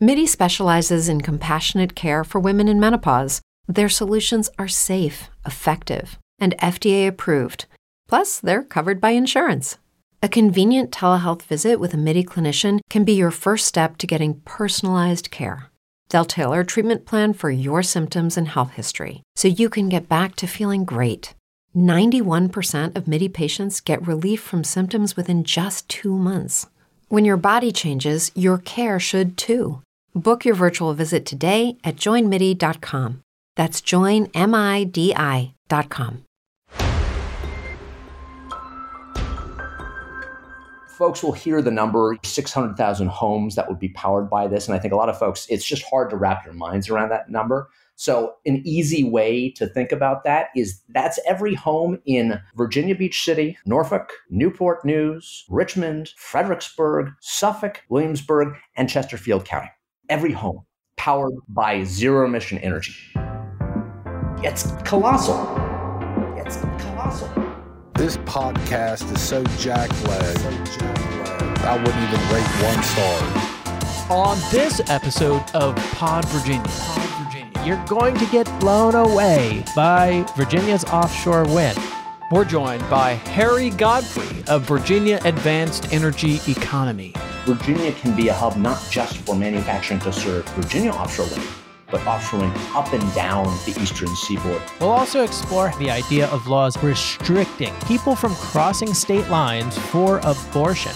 Midi specializes in compassionate care for women in menopause. Their solutions are safe, effective, and FDA approved. Plus, they're covered by insurance. A convenient telehealth visit with a Midi clinician can be your first step to getting personalized care. They'll tailor a treatment plan for your symptoms and health history so you can get back to feeling great. 91% of Midi patients get relief from symptoms within just 2 months. When your body changes, your care should too. Book your virtual visit today at joinmidi.com. That's joinmidi.com. Folks will hear the number 600,000 homes that would be powered by this. And I think a lot of folks, it's just hard to wrap your minds around that number. So an easy way to think about that is that's every home in Virginia Beach City, Norfolk, Newport News, Richmond, Fredericksburg, Suffolk, Williamsburg, and Chesterfield County. Every home powered by zero emission energy. It's colossal. It's colossal. This podcast is so jackleg. I wouldn't even rate one star. On this episode of Pod Virginia, you're going to get blown away by Virginia's offshore wind. We're joined by Harry Godfrey of Virginia Advanced Energy Economy. Virginia can be a hub not just for manufacturing to serve Virginia offshore wind, but offshore wind up and down the eastern seaboard. We'll also explore the idea of laws restricting people from crossing state lines for abortion.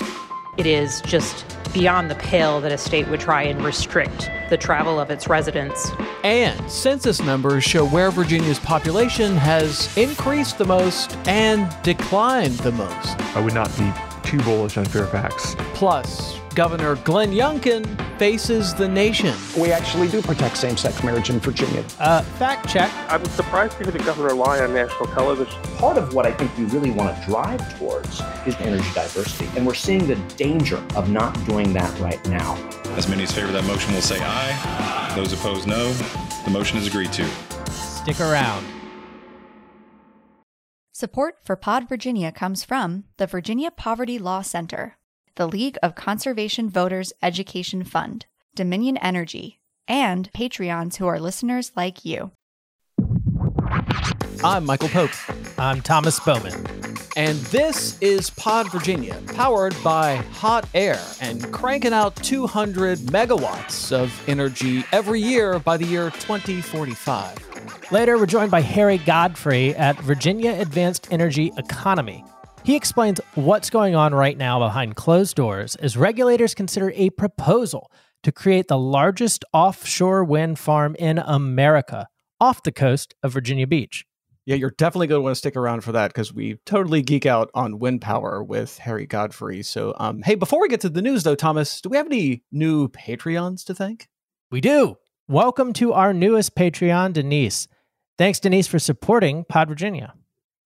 It is just beyond the pale that a state would try and restrict the travel of its residents. And census numbers show where Virginia's population has increased the most and declined the most. I would not be too bullish on Fairfax. Plus, Governor Glenn Youngkin faces the nation. We actually do protect same-sex marriage in Virginia. Fact check. I'm surprised to hear the governor lie on national television. Part of what I think we really want to drive towards is energy diversity, and we're seeing the danger of not doing that right now. As many as favor that motion will say aye. Those opposed, no. The motion is agreed to. Stick around. Support for Pod Virginia comes from the Virginia Poverty Law Center, the League of Conservation Voters Education Fund, Dominion Energy, and Patreons who are listeners like you. I'm Michael Pope. I'm Thomas Bowman. And this is Pod Virginia, powered by hot air and cranking out 200 megawatts of energy every year by the year 2045. Later, we're joined by Harry Godfrey at Virginia Advanced Energy Economy. He explains what's going on right now behind closed doors as regulators consider a proposal to create the largest offshore wind farm in America off the coast of Virginia Beach. Yeah, you're definitely going to want to stick around for that because we totally geek out on wind power with Harry Godfrey. So, hey, before we get to the news, though, Thomas, do we have any new Patreons to thank? We do. Welcome to our newest Patreon, Denise. Thanks, Denise, for supporting Pod Virginia.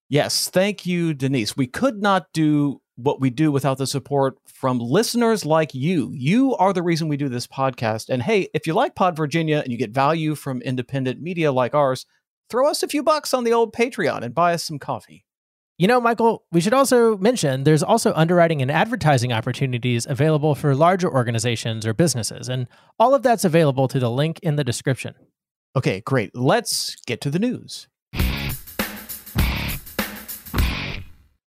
Yes, thank you, Denise. We could not do what we do without the support from listeners like you. You are the reason we do this podcast. And hey, if you like Pod Virginia and you get value from independent media like ours, throw us a few bucks on the old Patreon and buy us some coffee. You know, Michael, we should also mention there's also underwriting and advertising opportunities available for larger organizations or businesses, and all of that's available through the link in the description. Okay, great. Let's get to the news.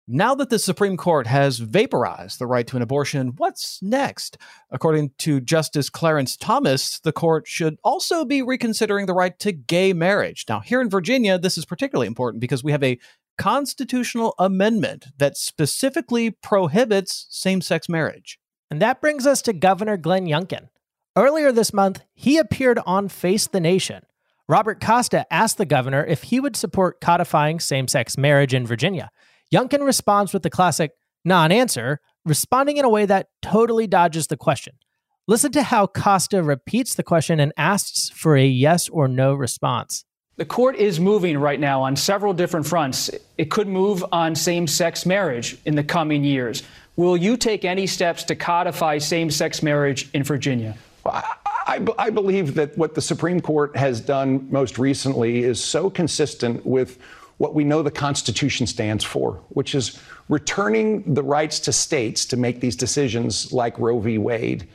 Now that the Supreme Court has vaporized the right to an abortion, what's next? According to Justice Clarence Thomas, the court should also be reconsidering the right to gay marriage. Now, here in Virginia, this is particularly important because we have a constitutional amendment that specifically prohibits same-sex marriage. And that brings us to Governor Glenn Youngkin. Earlier this month, he appeared on Face the Nation. Robert Costa asked the governor if he would support codifying same-sex marriage in Virginia. Youngkin responds with the classic non-answer, responding in a way that totally dodges the question. Listen to how Costa repeats the question and asks for a yes or no response. The court is moving right now on several different fronts. It could move on same-sex marriage in the coming years. Will you take any steps to codify same-sex marriage in Virginia? Well, I believe that what the Supreme Court has done most recently is so consistent with what we know the Constitution stands for, which is returning the rights to states to make these decisions like Roe v. Wade,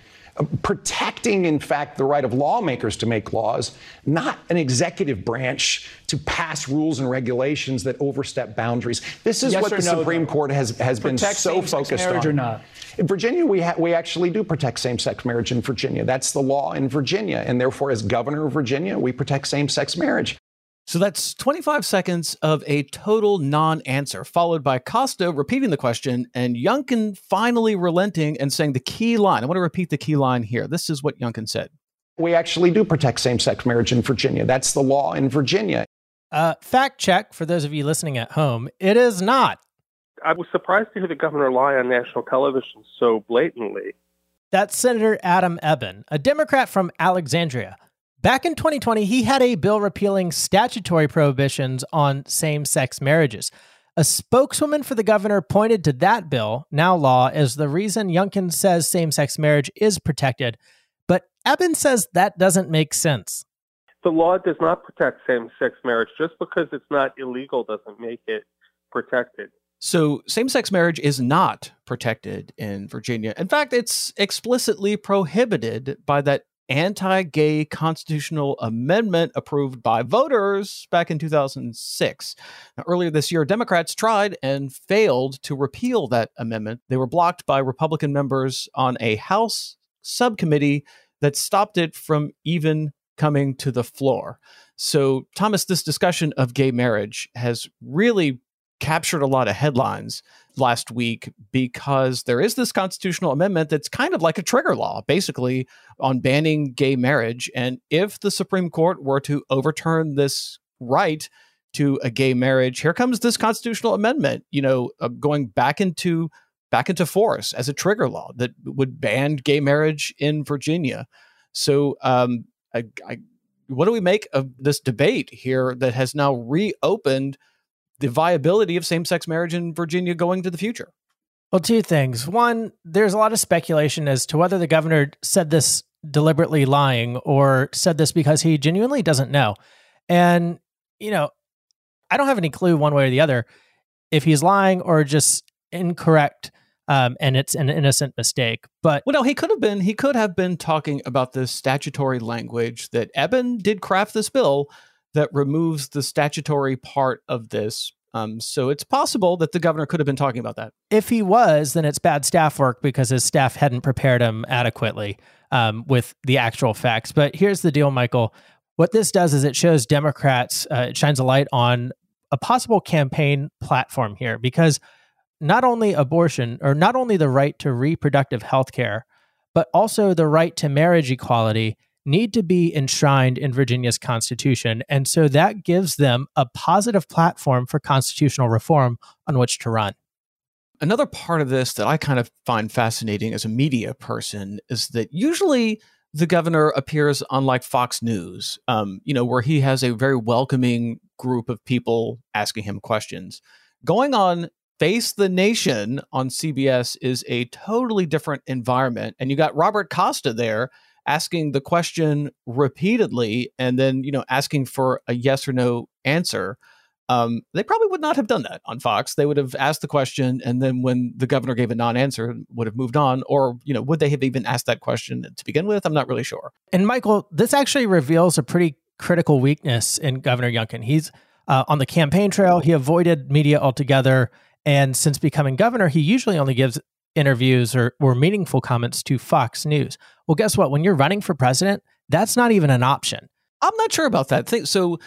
protecting, in fact, the right of lawmakers to make laws, not an executive branch to pass rules and regulations that overstep boundaries. This is what the Supreme Court has been so focused on. In Virginia, we actually do protect same-sex marriage in Virginia. That's the law in Virginia. And therefore, as governor of Virginia, we protect same-sex marriage. So that's 25 seconds of a total non-answer, followed by Costa repeating the question and Youngkin finally relenting and saying the key line. I want to repeat the key line here. This is what Youngkin said. We actually do protect same-sex marriage in Virginia. That's the law in Virginia. Fact check for those of you listening at home. It is not. I was surprised to hear the governor lie on national television so blatantly. That's Senator Adam Eben, a Democrat from Alexandria. Back in 2020, he had a bill repealing statutory prohibitions on same-sex marriages. A spokeswoman for the governor pointed to that bill, now law, as the reason Youngkin says same-sex marriage is protected. But Eben says that doesn't make sense. The law does not protect same-sex marriage. Just because it's not illegal doesn't make it protected. So same-sex marriage is not protected in Virginia. In fact, it's explicitly prohibited by that anti-gay constitutional amendment approved by voters back in 2006. Now, earlier this year, Democrats tried and failed to repeal that amendment. They were blocked by Republican members on a House subcommittee that stopped it from even coming to the floor. So, Thomas, this discussion of gay marriage has really captured a lot of headlines last week because there is this constitutional amendment that's kind of like a trigger law, basically, on banning gay marriage. And if the Supreme Court were to overturn this right to a gay marriage, here comes this constitutional amendment, you know, going back into force as a trigger law that would ban gay marriage in Virginia. So what do we make of this debate here that has now reopened the viability of same-sex marriage in Virginia going to the future? Well, two things. One, there's a lot of speculation as to whether the governor said this deliberately lying or said this because he genuinely doesn't know. And, you know, I don't have any clue one way or the other if he's lying or just incorrect and it's an innocent mistake. But well, no, he could have been talking about the statutory language that Eben did craft this bill that removes the statutory part of this. So it's possible that the governor could have been talking about that. If he was, then it's bad staff work because his staff hadn't prepared him adequately with the actual facts. But here's the deal, Michael. What this does is it shows Democrats, it shines a light on a possible campaign platform here, because not only abortion or not only the right to reproductive health care, but also the right to marriage equality need to be enshrined in Virginia's Constitution. And so that gives them a positive platform for constitutional reform on which to run. Another part of this that I kind of find fascinating as a media person is that usually the governor appears on like Fox News, you know, where he has a very welcoming group of people asking him questions. Going on Face the Nation on CBS is a totally different environment. And you got Robert Costa there asking the question repeatedly and then, you know, asking for a yes or no answer. They probably would not have done that on Fox. They would have asked the question, and then when the governor gave a non-answer, would have moved on. Or, you know, would they have even asked that question to begin with? I'm not really sure. And Michael, this actually reveals a pretty critical weakness in Governor Youngkin. He's on the campaign trail. He avoided media altogether. And since becoming governor, he usually only gives interviews or meaningful comments to Fox News. Well, guess what? When you're running for president, that's not even an option. I'm not sure about that. So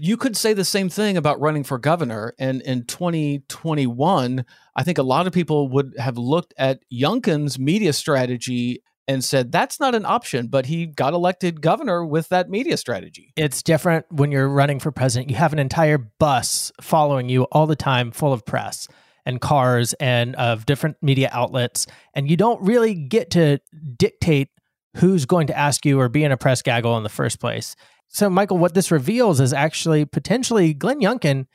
you could say the same thing about running for governor. And in 2021, I think a lot of people would have looked at Youngkin's media strategy and said, that's not an option. But he got elected governor with that media strategy. It's different when you're running for president. You have an entire bus following you all the time, full of press and cars and of different media outlets. And you don't really get to dictate who's going to ask you or be in a press gaggle in the first place. So, Michael, what this reveals is actually potentially Glenn Youngkin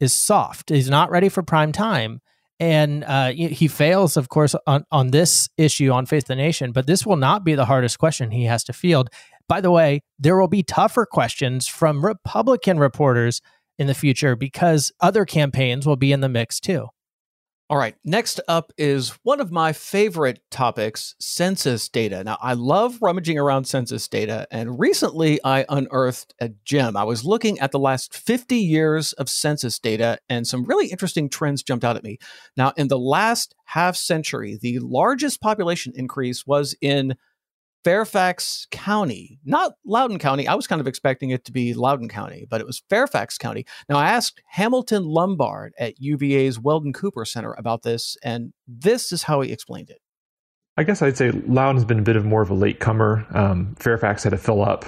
is soft. He's not ready for prime time. And he fails, of course, on this issue on Face the Nation. But this will not be the hardest question he has to field. By the way, there will be tougher questions from Republican reporters in the future because other campaigns will be in the mix, too. All right. Next up is one of my favorite topics, census data. Now, I love rummaging around census data, and recently I unearthed a gem. I was looking at the last 50 years of census data, and some really interesting trends jumped out at me. Now, in the last half century, the largest population increase was in Fairfax County, not Loudoun County. I was kind of expecting it to be Loudoun County, but it was Fairfax County. Now, I asked Hamilton Lombard at UVA's Weldon Cooper Center about this, and this is how he explained it. I guess I'd say Loudoun has been a bit of more of a latecomer. Fairfax had to fill up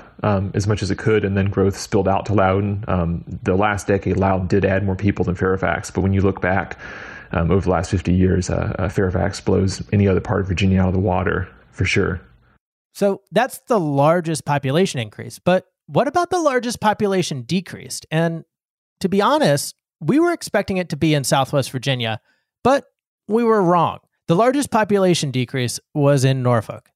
as much as it could, and then growth spilled out to Loudoun. The last decade, Loudoun did add more people than Fairfax, but when you look back over the last 50 years, Fairfax blows any other part of Virginia out of the water, for sure. So that's the largest population increase. But what about the largest population decrease? And to be honest, we were expecting it to be in Southwest Virginia, but we were wrong. The largest population decrease was in Norfolk.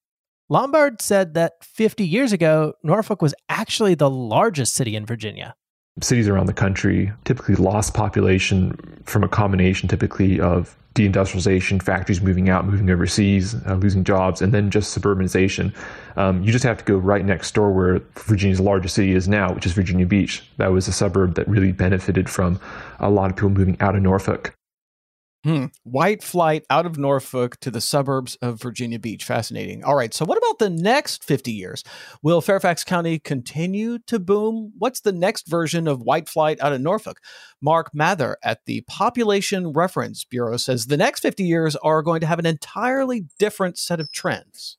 Lombard said that 50 years ago, Norfolk was actually the largest city in Virginia. Cities around the country typically lost population from a combination typically of deindustrialization, factories moving out, moving overseas, losing jobs, and then just suburbanization. You just have to go right next door where Virginia's largest city is now, which is Virginia Beach. That was a suburb that really benefited from a lot of people moving out of Norfolk. White flight out of Norfolk to the suburbs of Virginia Beach. Fascinating. All right. So what about the next 50 years? Will Fairfax County continue to boom? What's the next version of white flight out of Norfolk? Mark Mather at the Population Reference Bureau says the next 50 years are going to have an entirely different set of trends.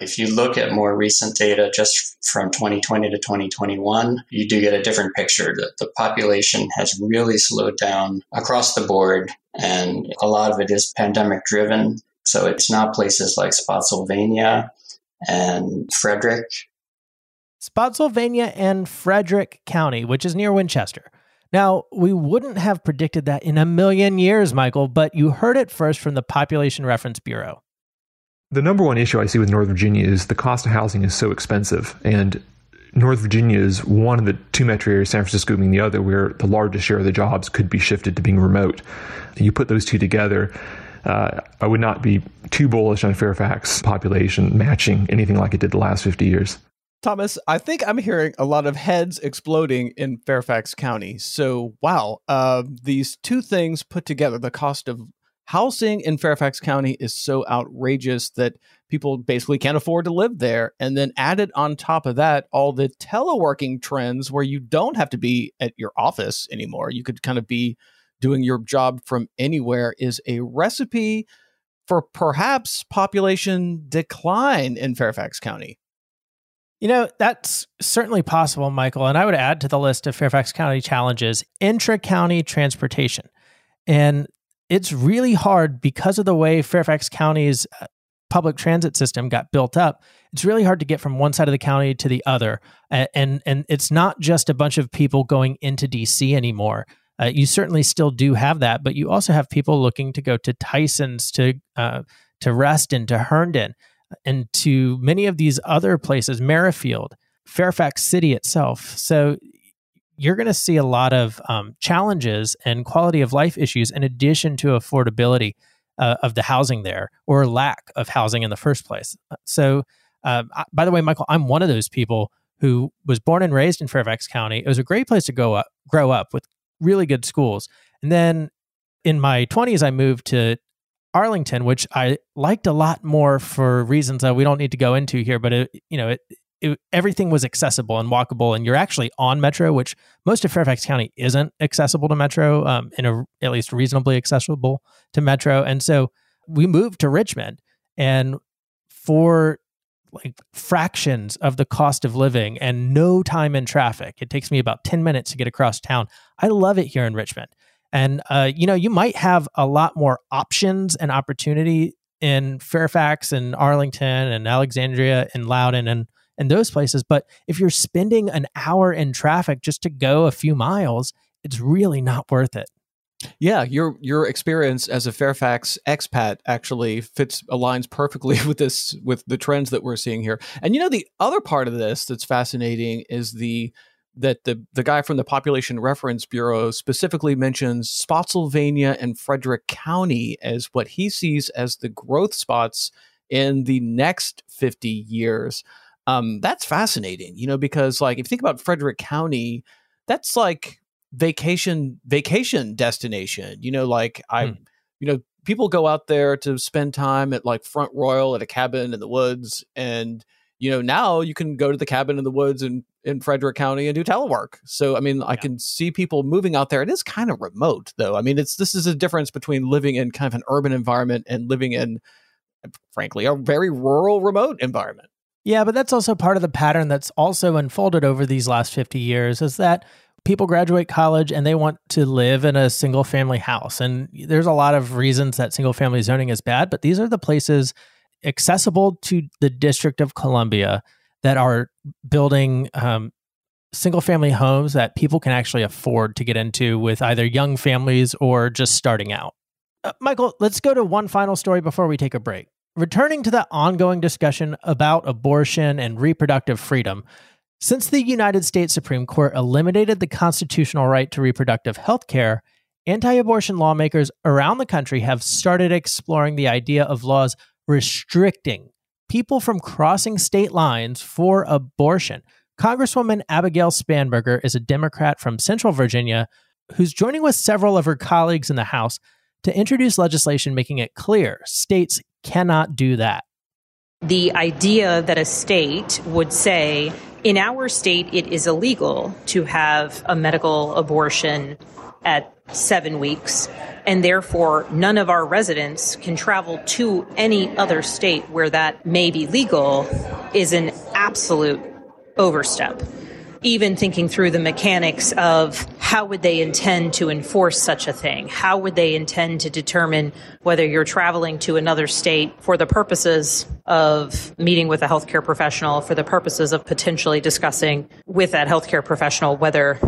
If you look at more recent data, just from 2020 to 2021, you do get a different picture. The population has really slowed down across the board, and a lot of it is pandemic driven. So it's not places like Spotsylvania and Frederick. Spotsylvania and Frederick County, which is near Winchester. Now, we wouldn't have predicted that in a million years, Michael, but you heard it first from the Population Reference Bureau. The number one issue I see with Northern Virginia is the cost of housing is so expensive. And Northern Virginia is one of the two metro areas, San Francisco being the other, where the largest share of the jobs could be shifted to being remote. You put those two together, I would not be too bullish on Fairfax population matching anything like it did the last 50 years. Thomas, I think I'm hearing a lot of heads exploding in Fairfax County. So, wow, these two things put together, the cost of housing in Fairfax County is so outrageous that people basically can't afford to live there. And then added on top of that, all the teleworking trends where you don't have to be at your office anymore. You could kind of be doing your job from anywhere is a recipe for perhaps population decline in Fairfax County. You know, that's certainly possible, Michael. And I would add to the list of Fairfax County challenges, intra-county transportation. And it's really hard because of the way Fairfax County's public transit system got built up. It's really hard to get from one side of the county to the other. And it's not just a bunch of people going into D.C. anymore. You certainly still do have that, but you also have people looking to go to Tyson's, to Reston, to Herndon. and to many of these other places, Merrifield, Fairfax City itself. So you're going to see a lot of challenges and quality of life issues in addition to affordability of the housing there, or lack of housing in the first place. So by the way, Michael, I'm one of those people who was born and raised in Fairfax County. It was a great place to grow up with really good schools. And then in my 20s, I moved to Arlington, which I liked a lot more for reasons that we don't need to go into here, but everything was accessible and walkable, and you're actually on Metro, which most of Fairfax County isn't accessible to Metro, at least reasonably accessible to Metro. And so we moved to Richmond, and for like fractions of the cost of living and no time in traffic, it takes me about 10 minutes to get across town. I love it here in Richmond. And, you might have a lot more options and opportunity in Fairfax and Arlington and Alexandria and Loudoun and those places. But if you're spending an hour in traffic just to go a few miles, it's really not worth it. Yeah, your experience as a Fairfax expat actually aligns perfectly with the trends that we're seeing here. And the other part of this that's fascinating is that the guy from the Population Reference Bureau specifically mentions Spotsylvania and Frederick County as what he sees as the growth spots in the next 50 years. That's fascinating, because like if you think about Frederick County, that's like vacation destination, people go out there to spend time at like Front Royal at a cabin in the woods. And, now you can go to the cabin in the woods in Frederick County and do telework. So, I can see people moving out there. It is kind of remote though. This is a difference between living in kind of an urban environment and living in, frankly, a very rural remote environment. Yeah, but that's also part of the pattern that's also unfolded over these last 50 years is that people graduate college and they want to live in a single family house. And there's a lot of reasons that single family zoning is bad, but these are the places accessible to the District of Columbia that are building single family homes that people can actually afford to get into with either young families or just starting out. Michael, let's go to one final story before we take a break. Returning to the ongoing discussion about abortion and reproductive freedom, since the United States Supreme Court eliminated the constitutional right to reproductive health care, anti-abortion lawmakers around the country have started exploring the idea of laws restricting people from crossing state lines for abortion. Congresswoman Abigail Spanberger is a Democrat from Central Virginia who's joining with several of her colleagues in the House to introduce legislation making it clear states cannot do that. The idea that a state would say, in our state, it is illegal to have a medical abortion at 7 weeks, and therefore none of our residents can travel to any other state where that may be legal, is an absolute overstep. Even thinking through the mechanics of how would they intend to enforce such a thing? How would they intend to determine whether you're traveling to another state for the purposes of meeting with a healthcare professional, for the purposes of potentially discussing with that healthcare professional whether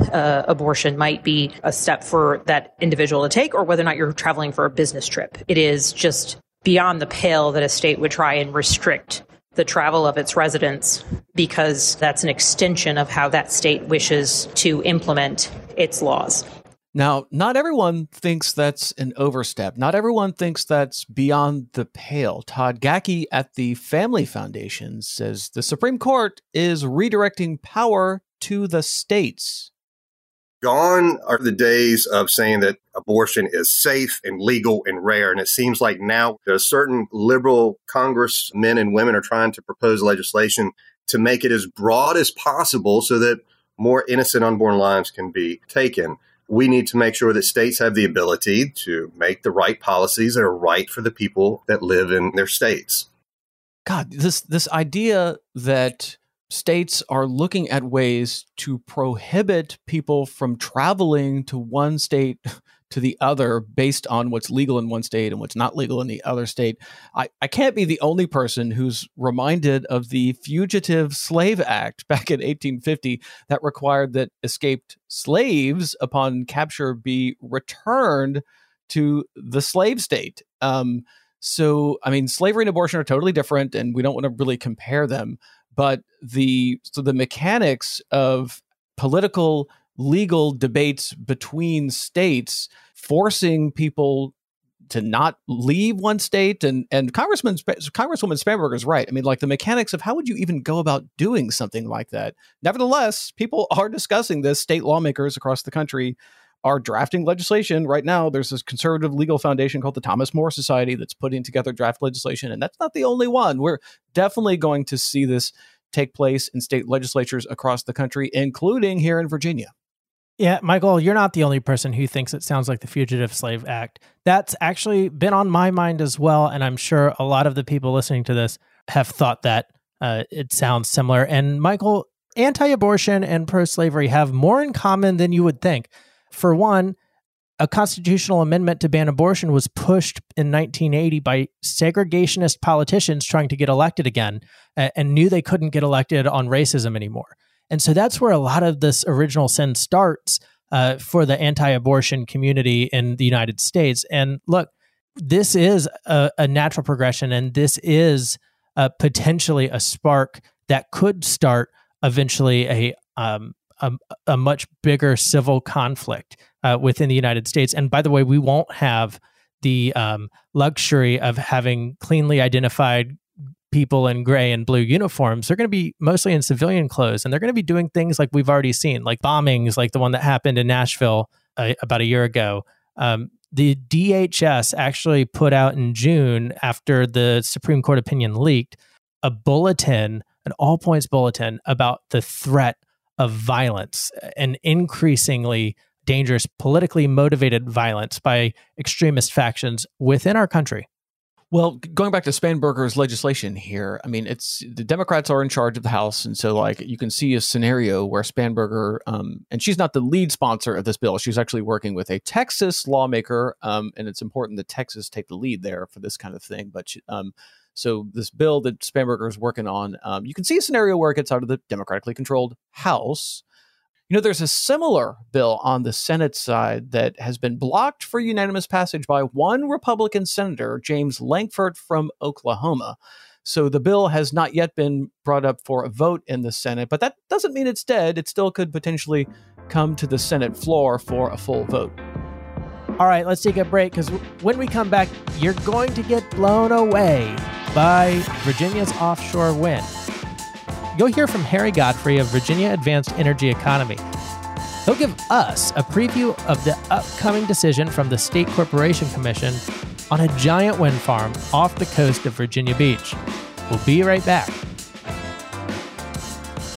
abortion might be a step for that individual to take or whether or not you're traveling for a business trip. It is just beyond the pale that a state would try and restrict the travel of its residents, because that's an extension of how that state wishes to implement its laws. Now, not everyone thinks that's an overstep. Not everyone thinks that's beyond the pale. Todd Gackey at the Family Foundation says the Supreme Court is redirecting power to the states. Gone are the days of saying that abortion is safe and legal and rare. And it seems like now there are certain liberal congressmen and women are trying to propose legislation to make it as broad as possible so that more innocent unborn lives can be taken. We need to make sure that states have the ability to make the right policies that are right for the people that live in their states. God, this idea that states are looking at ways to prohibit people from traveling to one state to the other based on what's legal in one state and what's not legal in the other state. I can't be the only person who's reminded of the Fugitive Slave Act back in 1850 that required that escaped slaves upon capture be returned to the slave state. So, I mean, slavery and abortion are totally different, and we don't want to really compare them. But the mechanics of political, legal debates between states, forcing people to not leave one state, and Congresswoman Spanberger is right. I mean, like, the mechanics of how would you even go about doing something like that? Nevertheless, people are discussing this. State lawmakers across the country are drafting legislation right now. There's this conservative legal foundation called the Thomas More Society that's putting together draft legislation, and that's not the only one. We're definitely going to see this take place in state legislatures across the country, including here in Virginia. Yeah, Michael, you're not the only person who thinks it sounds like the Fugitive Slave Act. That's actually been on my mind as well, and I'm sure a lot of the people listening to this have thought that it sounds similar. And Michael, anti-abortion and pro-slavery have more in common than you would think. For one, a constitutional amendment to ban abortion was pushed in 1980 by segregationist politicians trying to get elected again and knew they couldn't get elected on racism anymore. And so that's where a lot of this original sin starts for the anti-abortion community in the United States. And look, this is a natural progression, and this is potentially a spark that could start eventually a much bigger civil conflict within the United States. And by the way, we won't have the luxury of having cleanly identified people in gray and blue uniforms. They're going to be mostly in civilian clothes, and they're going to be doing things like we've already seen, like bombings, like the one that happened in Nashville about a year ago. The DHS actually put out in June, after the Supreme Court opinion leaked, a bulletin, an all-points bulletin about the threat of violence, and increasingly dangerous, politically motivated violence by extremist factions within our country. Well, going back to Spanberger's legislation here, I mean, it's the Democrats are in charge of the House. And so, like, you can see a scenario where Spanberger, and she's not the lead sponsor of this bill. She's actually working with a Texas lawmaker. And it's important that Texas take the lead there for this kind of thing. But so this bill that Spanberger is working on, you can see a scenario where it gets out of the democratically controlled House. You know, there's a similar bill on the Senate side that has been blocked for unanimous passage by one Republican senator, James Lankford from Oklahoma. So the bill has not yet been brought up for a vote in the Senate, but that doesn't mean it's dead. It still could potentially come to the Senate floor for a full vote. All right, let's take a break, because when we come back, you're going to get blown away by Virginia's offshore wind. You'll hear from Harry Godfrey of Virginia Advanced Energy Economy. He'll give us a preview of the upcoming decision from the State Corporation Commission on a giant wind farm off the coast of Virginia Beach. We'll be right back.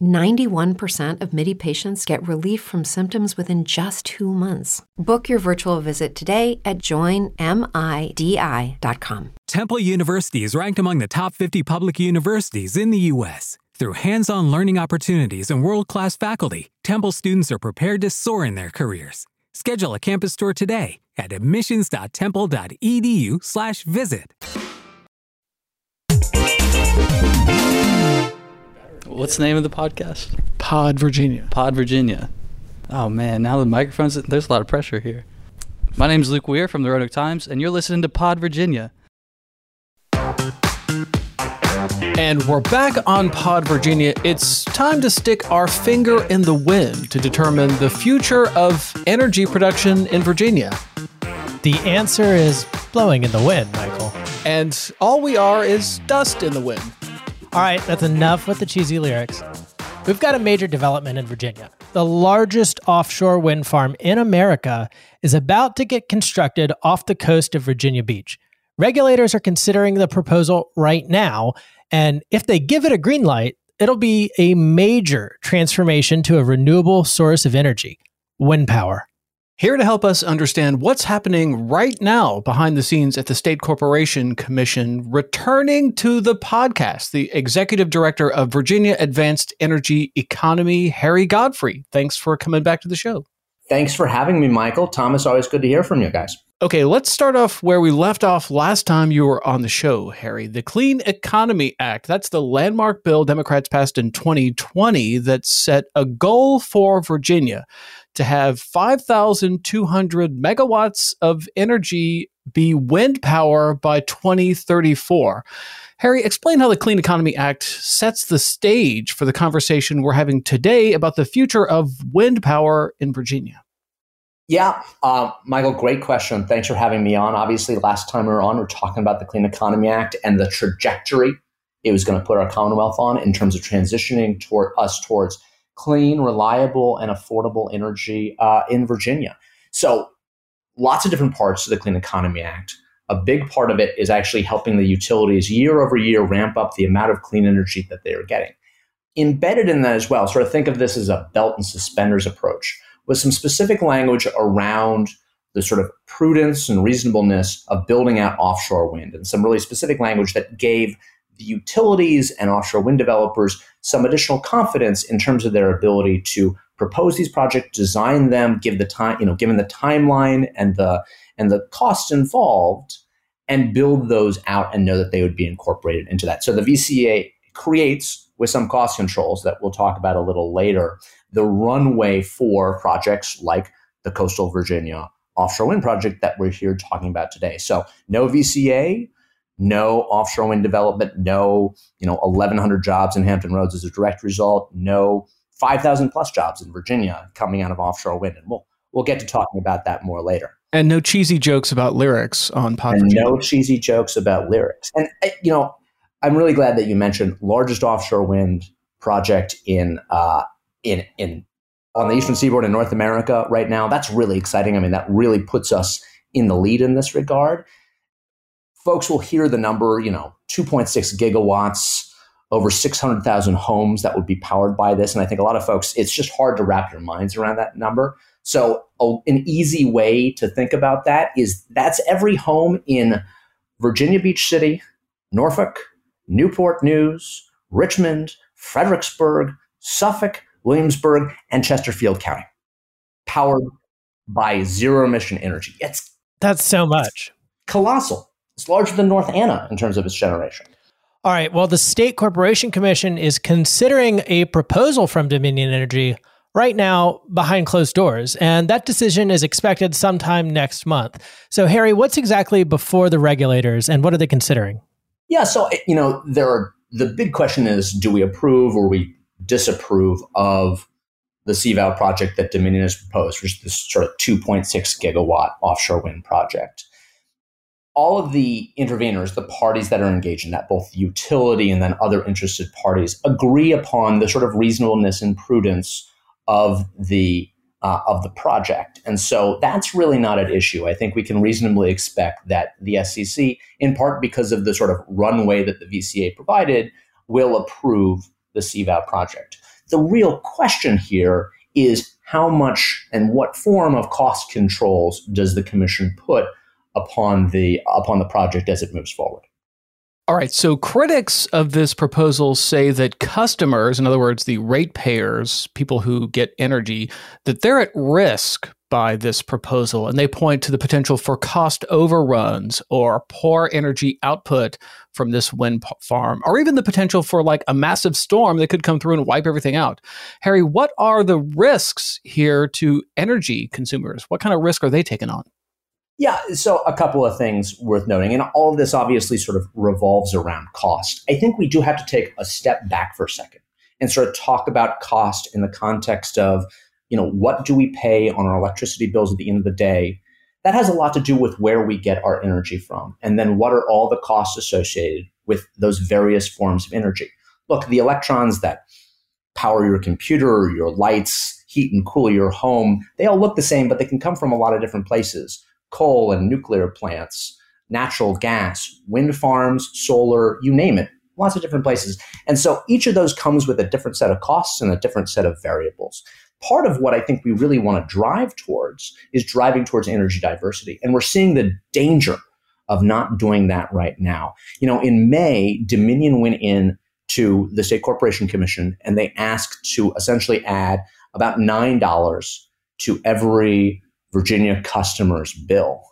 91% of Midi patients get relief from symptoms within just 2 months. Book your virtual visit today at joinmidi.com. Temple University is ranked among the top 50 public universities in the U.S. Through hands-on learning opportunities and world-class faculty, Temple students are prepared to soar in their careers. Schedule a campus tour today at admissions.temple.edu/visit. What's the name of the podcast? Pod Virginia. Pod Virginia. Oh, man, now the microphone's... There's a lot of pressure here. My name's Luke Weir from the Roanoke Times, and you're listening to Pod Virginia. And we're back on Pod Virginia. It's time to stick our finger in the wind to determine the future of energy production in Virginia. The answer is blowing in the wind, Michael. And all we are is dust in the wind. All right, that's enough with the cheesy lyrics. We've got a major development in Virginia. The largest offshore wind farm in America is about to get constructed off the coast of Virginia Beach. Regulators are considering the proposal right now, and if they give it a green light, it'll be a major transformation to a renewable source of energy, wind power. Here to help us understand what's happening right now behind the scenes at the State Corporation Commission, returning to the podcast, the Executive Director of Virginia Advanced Energy Economy, Harry Godfrey. Thanks for coming back to the show. Thanks for having me, Michael. Thomas, always good to hear from you guys. Okay, let's start off where we left off last time you were on the show, Harry. The Clean Economy Act, that's the landmark bill Democrats passed in 2020 that set a goal for Virginia to have 5,200 megawatts of energy be wind power by 2034. Harry, explain how the Clean Economy Act sets the stage for the conversation we're having today about the future of wind power in Virginia. Yeah, Michael, great question. Thanks for having me on. Obviously, last time we were on, we were talking about the Clean Economy Act and the trajectory it was going to put our Commonwealth on in terms of transitioning towards clean, reliable, and affordable energy in Virginia. So lots of different parts of the Clean Economy Act. A big part of it is actually helping the utilities year over year ramp up the amount of clean energy that they are getting. Embedded in that as well, sort of think of this as a belt and suspenders approach, with some specific language around the sort of prudence and reasonableness of building out offshore wind, and some really specific language that gave the utilities and offshore wind developers some additional confidence in terms of their ability to propose these projects, design them, give the time, given the timeline and the costs involved, and build those out and know that they would be incorporated into that. So the VCA creates, with some cost controls that we'll talk about a little later, the runway for projects like the Coastal Virginia Offshore Wind Project that we're here talking about today. So no VCA, no offshore wind development, no 1,100 jobs in Hampton Roads as a direct result, no 5,000 plus jobs in Virginia coming out of offshore wind. And we'll get to talking about that more later. And no cheesy jokes about lyrics on Pod Virginia. No cheesy jokes about lyrics. And, I'm really glad that you mentioned largest offshore wind project in on the eastern seaboard in North America right now. That's really exciting. I mean, that really puts us in the lead in this regard. Folks will hear the number, 2.6 gigawatts, over 600,000 homes that would be powered by this. And I think a lot of folks, it's just hard to wrap your minds around that number. So an easy way to think about that is that's every home in Virginia Beach City, Norfolk, Newport News, Richmond, Fredericksburg, Suffolk, Williamsburg, and Chesterfield County, powered by zero emission energy. That's so much. It's colossal. It's larger than North Anna in terms of its generation. All right. Well, the State Corporation Commission is considering a proposal from Dominion Energy right now behind closed doors, and that decision is expected sometime next month. So, Harry, what's exactly before the regulators, and what are they considering? Yeah, so, the big question is, do we approve or we disapprove of the CVOW project that Dominion has proposed, which is this sort of 2.6 gigawatt offshore wind project? All of the interveners, the parties that are engaged in that, both the utility and then other interested parties, agree upon the sort of reasonableness and prudence of the project. And so that's really not an issue. I think we can reasonably expect that the SEC, in part because of the sort of runway that the VCA provided, will approve the CVOW project. The real question here is how much and what form of cost controls does the commission put upon the project as it moves forward? All right. So critics of this proposal say that customers, in other words, the ratepayers, people who get energy, that they're at risk by this proposal. And they point to the potential for cost overruns or poor energy output from this wind farm, or even the potential for a massive storm that could come through and wipe everything out. Harry, what are the risks here to energy consumers? What kind of risk are they taking on? Yeah, so a couple of things worth noting, and all of this obviously sort of revolves around cost. I think we do have to take a step back for a second and sort of talk about cost in the context of, what do we pay on our electricity bills at the end of the day? That has a lot to do with where we get our energy from, and then what are all the costs associated with those various forms of energy. Look, the electrons that power your computer, your lights, heat and cool your home, they all look the same, but they can come from a lot of different places. Coal and nuclear plants, natural gas, wind farms, solar, you name it, lots of different places. And so each of those comes with a different set of costs and a different set of variables. Part of what I think we really want to drive towards is driving towards energy diversity. And we're seeing the danger of not doing that right now. In May, Dominion went in to the State Corporation Commission and they asked to essentially add about $9 to every Virginia customer's bill.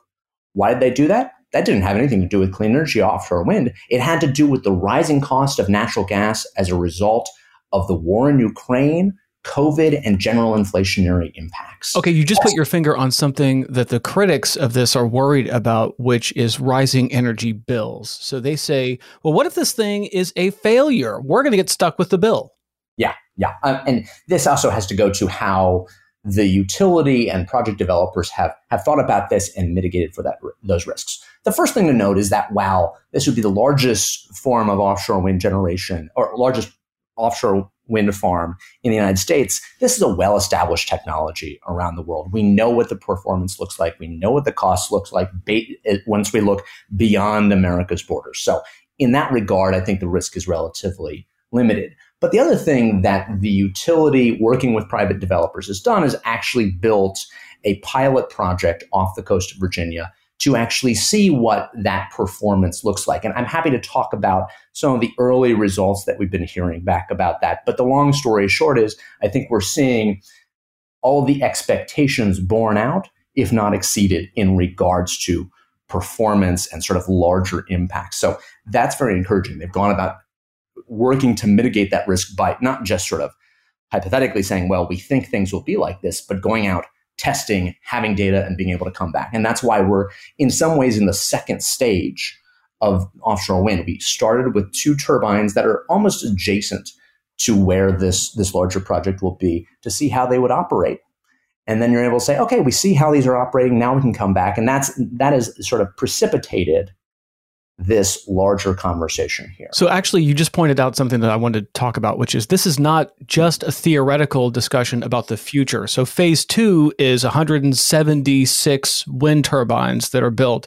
Why did they do that? That didn't have anything to do with clean energy offshore wind. It had to do with the rising cost of natural gas as a result of the war in Ukraine, COVID, and general inflationary impacts. Okay, you just put your finger on something that the critics of this are worried about, which is rising energy bills. So they say, well, what if this thing is a failure? We're going to get stuck with the bill. Yeah. And this also has to go to how the utility and project developers have thought about this and mitigated for those risks. The first thing to note is that while this would be the largest form of offshore wind generation or largest offshore wind farm in the United States, this is a well-established technology around the world. We know what the performance looks like. We know what the cost looks like once we look beyond America's borders. So in that regard, I think the risk is relatively limited. But the other thing that the utility working with private developers has done is actually built a pilot project off the coast of Virginia to actually see what that performance looks like. And I'm happy to talk about some of the early results that we've been hearing back about that. But the long story short is, I think we're seeing all the expectations borne out, if not exceeded, in regards to performance and sort of larger impacts. So that's very encouraging. They've gone about working to mitigate that risk by not just sort of hypothetically saying, well, we think things will be like this, but going out, testing, having data, and being able to come back. And that's why we're in some ways in the second stage of offshore wind. We started with two turbines that are almost adjacent to where this larger project will be to see how they would operate. And then you're able to say, okay, we see how these are operating. Now we can come back. And that has sort of precipitated this larger conversation here. So actually, you just pointed out something that I wanted to talk about, which is this is not just a theoretical discussion about the future. So phase two is 176 wind turbines that are built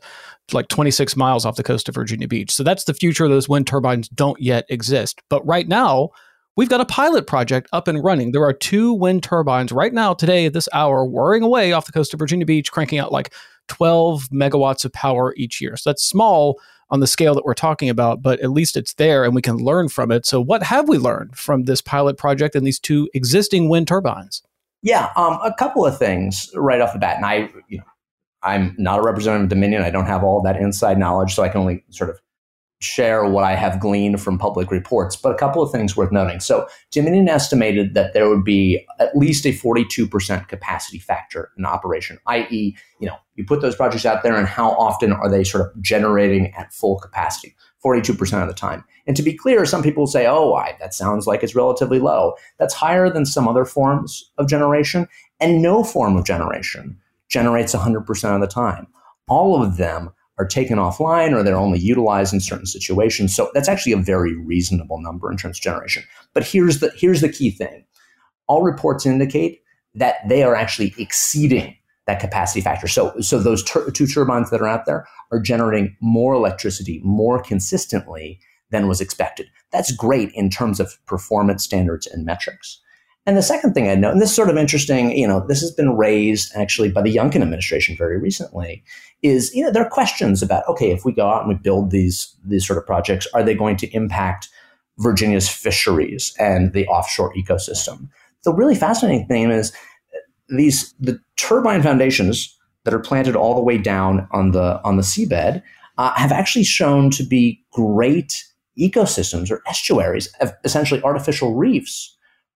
like 26 miles off the coast of Virginia Beach. So that's the future. Those wind turbines don't yet exist. But right now, we've got a pilot project up and running. There are two wind turbines right now, today, at this hour, whirring away off the coast of Virginia Beach, cranking out like 12 megawatts of power each year. So that's small on the scale that we're talking about, but at least it's there and we can learn from it. So what have we learned from this pilot project and these two existing wind turbines? Yeah, a couple of things right off the bat. And I'm not a representative of Dominion. I don't have all that inside knowledge, so I can only sort of share what I have gleaned from public reports. But a couple of things worth noting. So Dominion estimated that there would be at least a 42% capacity factor in operation, i.e., you put those projects out there and how often are they sort of generating at full capacity? 42% of the time. And to be clear, some people say, that sounds like it's relatively low. That's higher than some other forms of generation, and no form of generation generates 100% of the time. All of them are taken offline or they're only utilized in certain situations. So that's actually a very reasonable number in terms of generation. But here's the key thing. All reports indicate that they are actually exceeding that capacity factor. So those two turbines that are out there are generating more electricity more consistently than was expected. That's great in terms of performance standards and metrics. And the second thing I know, and this is sort of interesting, this has been raised actually by the Youngkin administration very recently, is, there are questions about, okay, if we go out and we build these sort of projects, are they going to impact Virginia's fisheries and the offshore ecosystem? The really fascinating thing is the turbine foundations that are planted all the way down on the seabed have actually shown to be great ecosystems or estuaries, essentially artificial reefs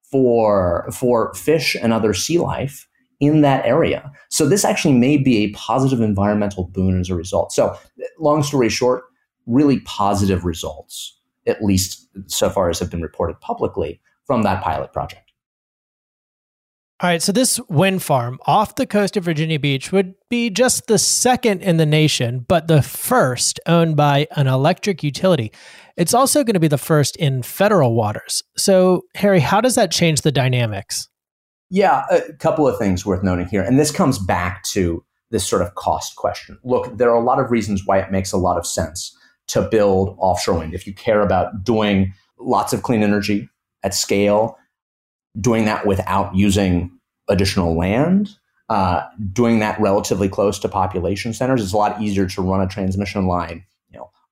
for fish and other sea life in that area. So this actually may be a positive environmental boon as a result. So long story short, really positive results, at least so far as have been reported publicly from that pilot project. All right, so this wind farm off the coast of Virginia Beach would be just the second in the nation, but the first owned by an electric utility. It's also going to be the first in federal waters. So, Harry, how does that change the dynamics? Yeah, a couple of things worth noting here. And this comes back to this sort of cost question. Look, there are a lot of reasons why it makes a lot of sense to build offshore wind. If you care about doing lots of clean energy at scale, doing that without using additional land, doing that relatively close to population centers, it's a lot easier to run a transmission line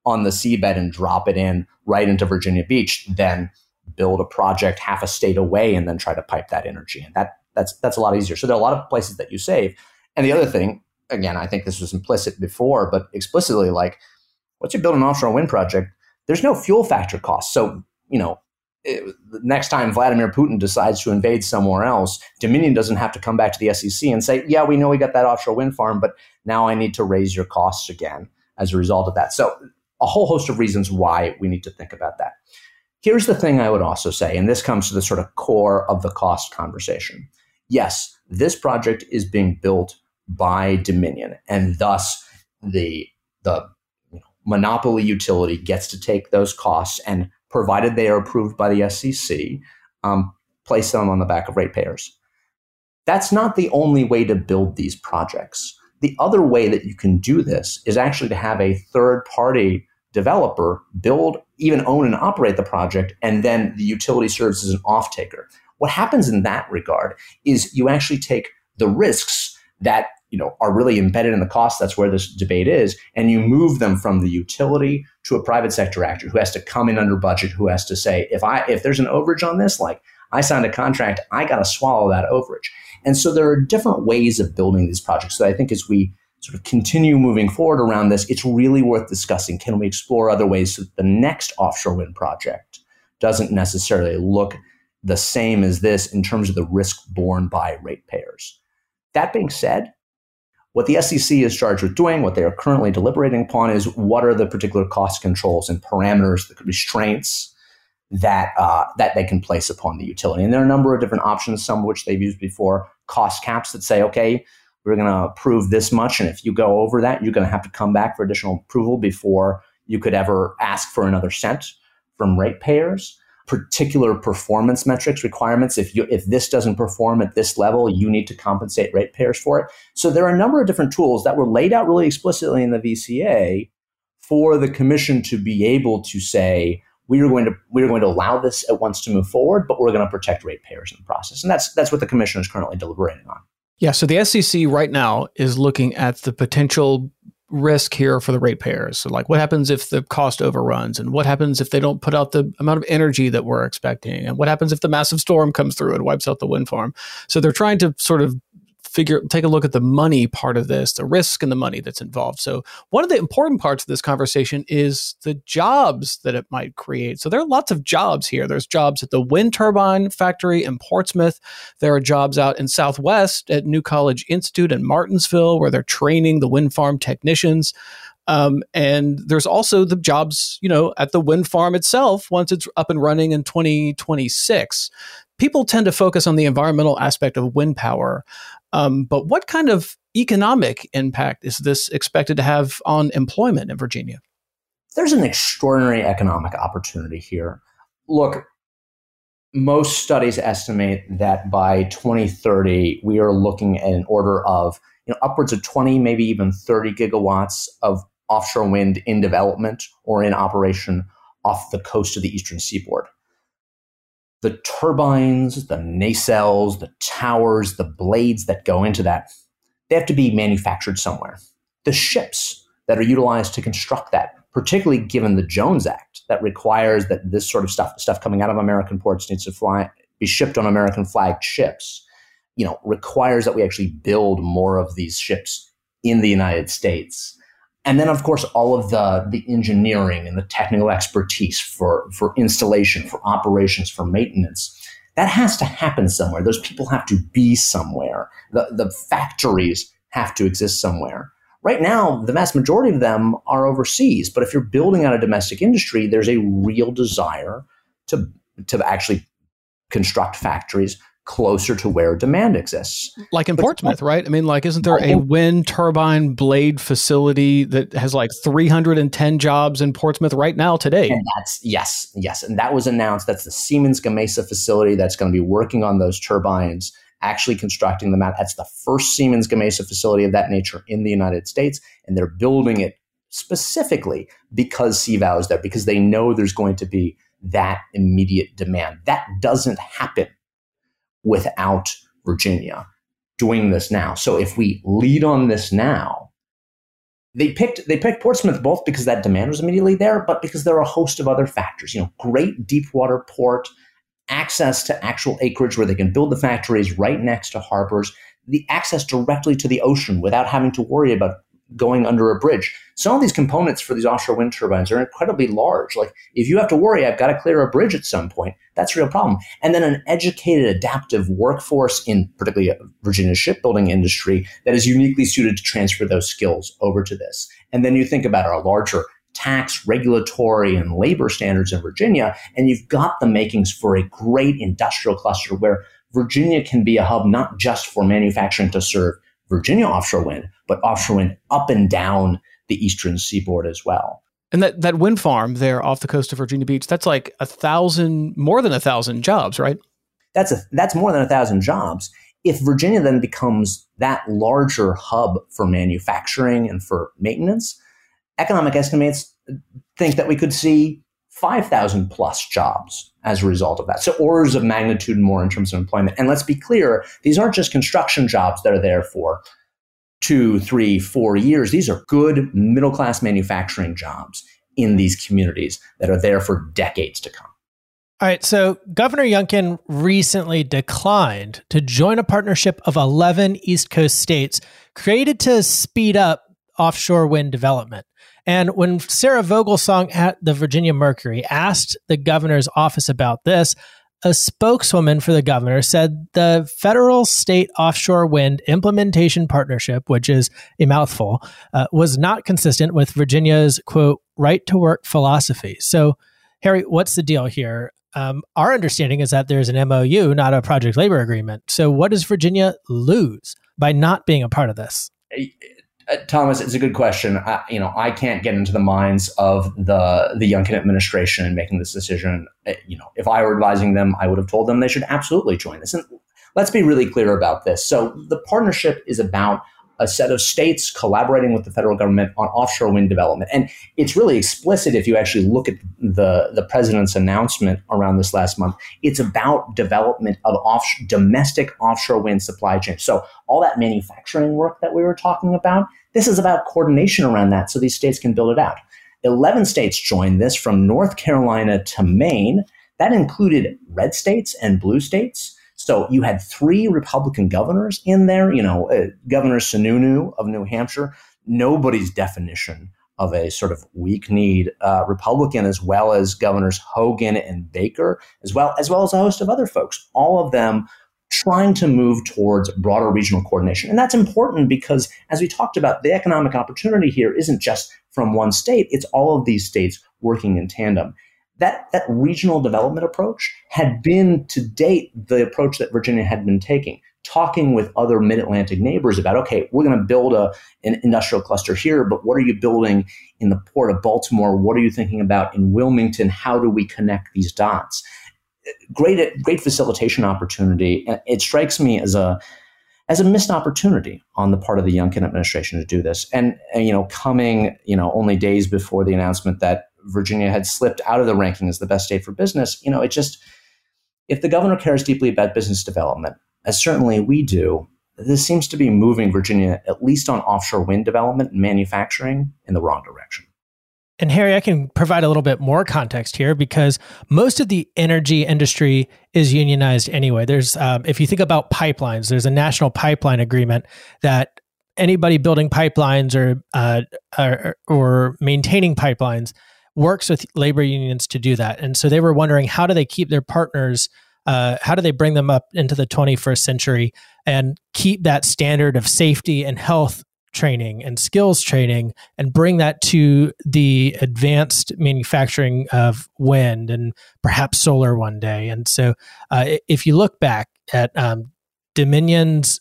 on the seabed and drop it in right into Virginia Beach than build a project half a state away and then try to pipe that energy. And that That's a lot easier. So there are a lot of places that you save. And the other thing, again, I think this was implicit before, but explicitly, like, once you build an offshore wind project, there's no fuel factor cost. So, you know, the next time Vladimir Putin decides to invade somewhere else, Dominion doesn't have to come back to the SEC and say, yeah, we know we got that offshore wind farm, but now I need to raise your costs again as a result of that. So a whole host of reasons why we need to think about that. Here's the thing I would also say, and this comes to the sort of core of the cost conversation. Yes, this project is being built by Dominion, and thus the monopoly utility gets to take those costs and, provided they are approved by the SEC, place them on the back of ratepayers. That's not the only way to build these projects. The other way that you can do this is actually to have a third-party developer build, even own and operate the project, and then the utility serves as an off-taker. What happens in that regard is you actually take the risks that are really embedded in the cost, that's where this debate is, and you move them from the utility to a private sector actor who has to come in under budget, who has to say, if there's an overage on this, like, I signed a contract, I got to swallow that overage. And so there are different ways of building these projects. So I think as we sort of continue moving forward around this, it's really worth discussing. Can we explore other ways so that the next offshore wind project doesn't necessarily look the same as this in terms of the risk borne by ratepayers? That being said, what the SEC is charged with doing, what they are currently deliberating upon, is what are the particular cost controls and parameters, the restraints that they can place upon the utility. And there are a number of different options, some of which they've used before, cost caps that say, okay, we're going to approve this much, and if you go over that, you're going to have to come back for additional approval before you could ever ask for another cent from ratepayers. Particular performance metrics requirements. If this doesn't perform at this level, you need to compensate ratepayers for it. So there are a number of different tools that were laid out really explicitly in the VCA for the commission to be able to say, we are going to allow this at once to move forward, but we're going to protect ratepayers in the process. And that's what the commission is currently deliberating on. Yeah. So the SEC right now is looking at the potential risk here for the ratepayers. So like, what happens if the cost overruns, and what happens if they don't put out the amount of energy that we're expecting, and what happens if the massive storm comes through and wipes out the wind farm? So they're trying to sort of take a look at the money part of this, the risk and the money that's involved. So one of the important parts of this conversation is the jobs that it might create. So there are lots of jobs here. There's jobs at the wind turbine factory in Portsmouth. There are jobs out in Southwest at New College Institute in Martinsville, where they're training the wind farm technicians. And there's also the jobs, at the wind farm itself, once it's up and running in 2026. People tend to focus on the environmental aspect of wind power. But what kind of economic impact is this expected to have on employment in Virginia? There's an extraordinary economic opportunity here. Look, most studies estimate that by 2030, we are looking at an order of upwards of 20, maybe even 30 gigawatts of offshore wind in development or in operation off the coast of the eastern seaboard. The turbines, the nacelles, the towers, the blades that go into that, they have to be manufactured somewhere. The ships that are utilized to construct that, particularly given the Jones Act, that requires that this sort of stuff coming out of American ports needs to be shipped on American flagged ships, requires that we actually build more of these ships in the United States. And then, of course, all of the engineering and the technical expertise for installation, for operations, for maintenance, that has to happen somewhere. Those people have to be somewhere. The factories have to exist somewhere. Right now, the vast majority of them are overseas. But if you're building out a domestic industry, there's a real desire to actually construct factories closer to where demand exists. Like in Portsmouth, right? I mean, like, isn't there a wind turbine blade facility that has like 310 jobs in Portsmouth right now today? And yes. And that was announced. That's the Siemens Gamesa facility that's going to be working on those turbines, actually constructing them out. That's the first Siemens Gamesa facility of that nature in the United States. And they're building it specifically because CVOW is there, because they know there's going to be that immediate demand. That doesn't happen without Virginia doing this now. So if we lead on this now, they picked Portsmouth both because that demand was immediately there, but because there are a host of other factors. Great deep water port, access to actual acreage where they can build the factories right next to harbors, the access directly to the ocean without having to worry about going under a bridge. Some of these components for these offshore wind turbines are incredibly large. Like, if you have to worry, I've got to clear a bridge at some point, that's a real problem. And then an educated, adaptive workforce in particularly Virginia's shipbuilding industry that is uniquely suited to transfer those skills over to this. And then you think about our larger tax, regulatory, and labor standards in Virginia, and you've got the makings for a great industrial cluster where Virginia can be a hub not just for manufacturing to serve Virginia offshore wind, but offshore wind up and down the eastern seaboard as well. And that wind farm there off the coast of Virginia Beach, that's like more than 1,000 jobs, right? That's more than 1,000 jobs. If Virginia then becomes that larger hub for manufacturing and for maintenance, economic estimates think that we could see 5,000 plus jobs as a result of that. So orders of magnitude more in terms of employment. And let's be clear, these aren't just construction jobs that are there for 2, 3, 4 years. These are good middle-class manufacturing jobs in these communities that are there for decades to come. All right. So Governor Youngkin recently declined to join a partnership of 11 East Coast states created to speed up offshore wind development. And when Sarah Vogelsong at the Virginia Mercury asked the governor's office about this, a spokeswoman for the governor said the Federal State Offshore Wind Implementation Partnership, which is a mouthful, was not consistent with Virginia's, quote, right-to-work philosophy. So, Harry, what's the deal here? Our understanding is that there's an MOU, not a project labor agreement. So what does Virginia lose by not being a part of this? Thomas, it's a good question. I can't get into the minds of the Youngkin administration in making this decision. If I were advising them, I would have told them they should absolutely join this. And let's be really clear about this. So the partnership is about a set of states collaborating with the federal government on offshore wind development. And it's really explicit if you actually look at the president's announcement around this last month. It's about development of domestic offshore wind supply chains. So all that manufacturing work that we were talking about, this is about coordination around that so these states can build it out. 11 states joined this, from North Carolina to Maine. That included red states and blue states. So you had 3 Republican governors in there, Governor Sununu of New Hampshire, nobody's definition of a sort of weak-kneed Republican, as well as Governors Hogan and Baker, as well as a host of other folks, all of them trying to move towards broader regional coordination. And that's important because, as we talked about, the economic opportunity here isn't just from one state, it's all of these states working in tandem. That regional development approach had been, to date, the approach that Virginia had been taking, talking with other mid-Atlantic neighbors about, okay, we're going to build an industrial cluster here, but what are you building in the Port of Baltimore? What are you thinking about in Wilmington? How do we connect these dots? Great facilitation opportunity. It strikes me as a missed opportunity on the part of the Youngkin administration to do this. And only days before the announcement that Virginia had slipped out of the ranking as the best state for business, if the governor cares deeply about business development, as certainly we do, this seems to be moving Virginia, at least on offshore wind development and manufacturing, in the wrong direction. And Harry, I can provide a little bit more context here because most of the energy industry is unionized anyway. There's, if you think about pipelines, there's a national pipeline agreement that anybody building pipelines or maintaining pipelines works with labor unions to do that. And so they were wondering, how do they keep their partners, how do they bring them up into the 21st century and keep that standard of safety and health training and skills training and bring that to the advanced manufacturing of wind and perhaps solar one day. And so if you look back at Dominion's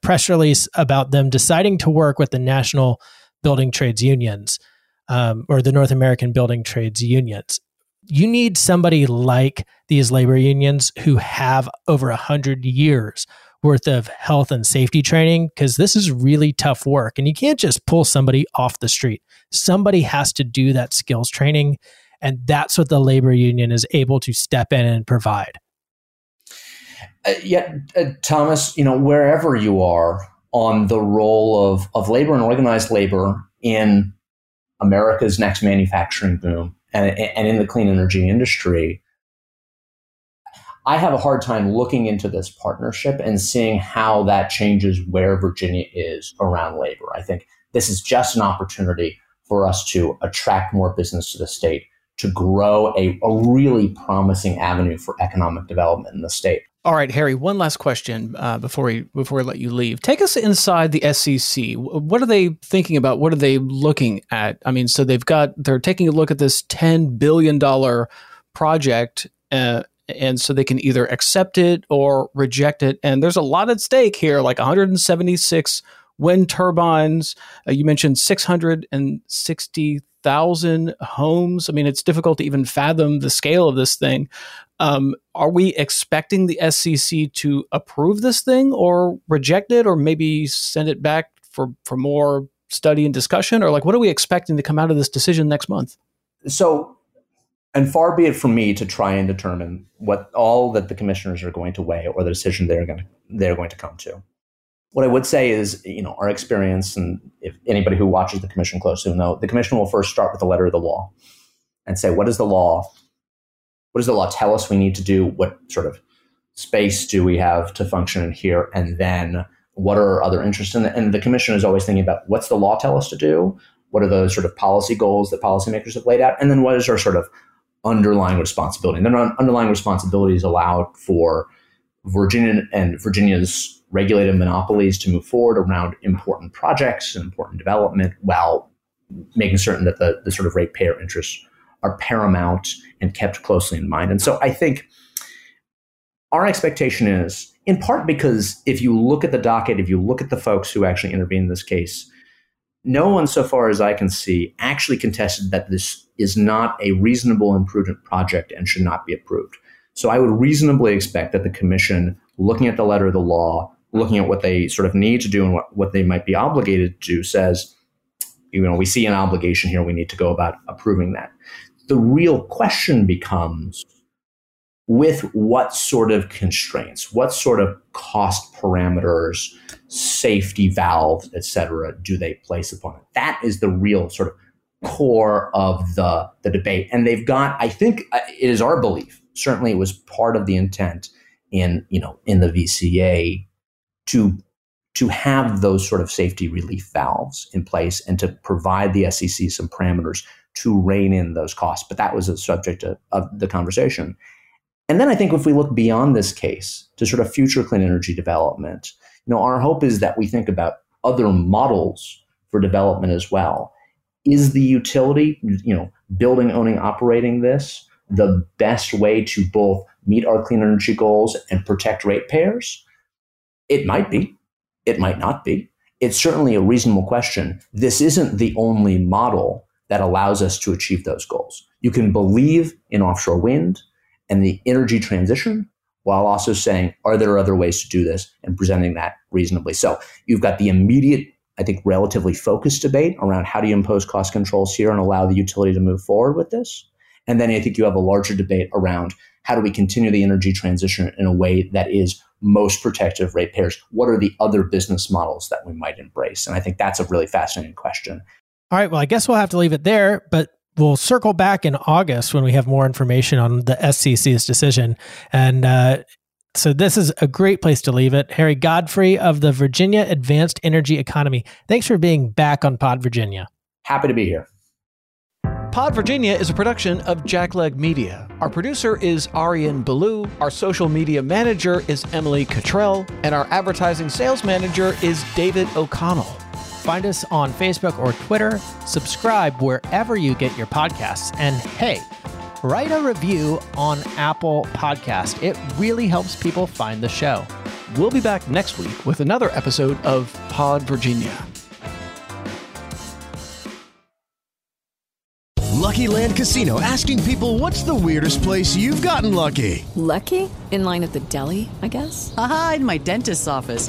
press release about them deciding to work with the National Building Trades Unions, or the North American Building Trades Unions. You need somebody like these labor unions who have over 100 years worth of health and safety training, because this is really tough work. And you can't just pull somebody off the street. Somebody has to do that skills training. And that's what the labor union is able to step in and provide. Thomas, wherever you are on the role of labor and organized labor in America's next manufacturing boom and in the clean energy industry, I have a hard time looking into this partnership and seeing how that changes where Virginia is around labor. I think this is just an opportunity for us to attract more business to the state, to grow a really promising avenue for economic development in the state. All right, Harry, one last question before we let you leave. Take us inside the SEC. What are they thinking about? What are they looking at? I mean, so they're taking a look at this $10 billion project, and so they can either accept it or reject it. And there's a lot at stake here, like 176 wind turbines. You mentioned 660,000 homes. I mean, it's difficult to even fathom the scale of this thing. Are we expecting the SEC to approve this thing or reject it or maybe send it back for more study and discussion? Or like, what are we expecting to come out of this decision next month? So, and far be it from me to try and determine what all that the commissioners are going to weigh or the decision they're going to come to. What I would say is, you know, our experience, and if anybody who watches the commission closely will know, the commission will first start with the letter of the law and say, what is the law? What does the law tell us we need to do? What sort of space do we have to function here? And then what are our other interests? And the commission is always thinking about what's the law tell us to do? What are those sort of policy goals that policymakers have laid out? And then what is our sort of underlying responsibility? And then underlying responsibilities allowed for Virginia and Virginia's regulated monopolies to move forward around important projects and important development while making certain that the sort of ratepayer interests are paramount and kept closely in mind. And so I think our expectation is, in part because if you look at the docket, if you look at the folks who actually intervened in this case, no one, so far as I can see, actually contested that this is not a reasonable and prudent project and should not be approved. So I would reasonably expect that the commission, looking at the letter of the law, looking at what they sort of need to do and what they might be obligated to do, says, you know, we see an obligation here, we need to go about approving that. The real question becomes, with what sort of constraints, what sort of cost parameters, safety valves, et cetera, do they place upon it? That is the real sort of core of the debate. And they've got, I think it is our belief, certainly it was part of the intent in, you know, in the VCA to have those sort of safety relief valves in place and to provide the SEC some parameters to rein in those costs. But that was the subject of the conversation. And then I think if we look beyond this case to sort of future clean energy development, you know, our hope is that we think about other models for development as well. Is the utility, you know, building, owning, operating this the best way to both meet our clean energy goals and protect ratepayers? It might be. It might not be. It's certainly a reasonable question. This isn't the only model that allows us to achieve those goals. You can believe in offshore wind and the energy transition while also saying, are there other ways to do this, and presenting that reasonably. So you've got the immediate, I think, relatively focused debate around how do you impose cost controls here and allow the utility to move forward with this. And then I think you have a larger debate around how do we continue the energy transition in a way that is most protective of ratepayers? What are the other business models that we might embrace? And I think that's a really fascinating question. All right. Well, I guess we'll have to leave it there, but we'll circle back in August when we have more information on the SEC's decision. And so this is a great place to leave it. Harry Godfrey of the Virginia Advanced Energy Economy. Thanks for being back on Pod Virginia. Happy to be here. Pod Virginia is a production of Jackleg Media. Our producer is Aryan Ballou. Our social media manager is Emily Cottrell. And our advertising sales manager is David O'Connell. Find us on Facebook or Twitter. Subscribe wherever you get your podcasts. And hey, write a review on Apple Podcasts. It really helps people find the show. We'll be back next week with another episode of Pod Virginia. Lucky Land Casino, asking people, what's the weirdest place you've gotten lucky? Lucky? In line at the deli, I guess? Aha, in my dentist's office.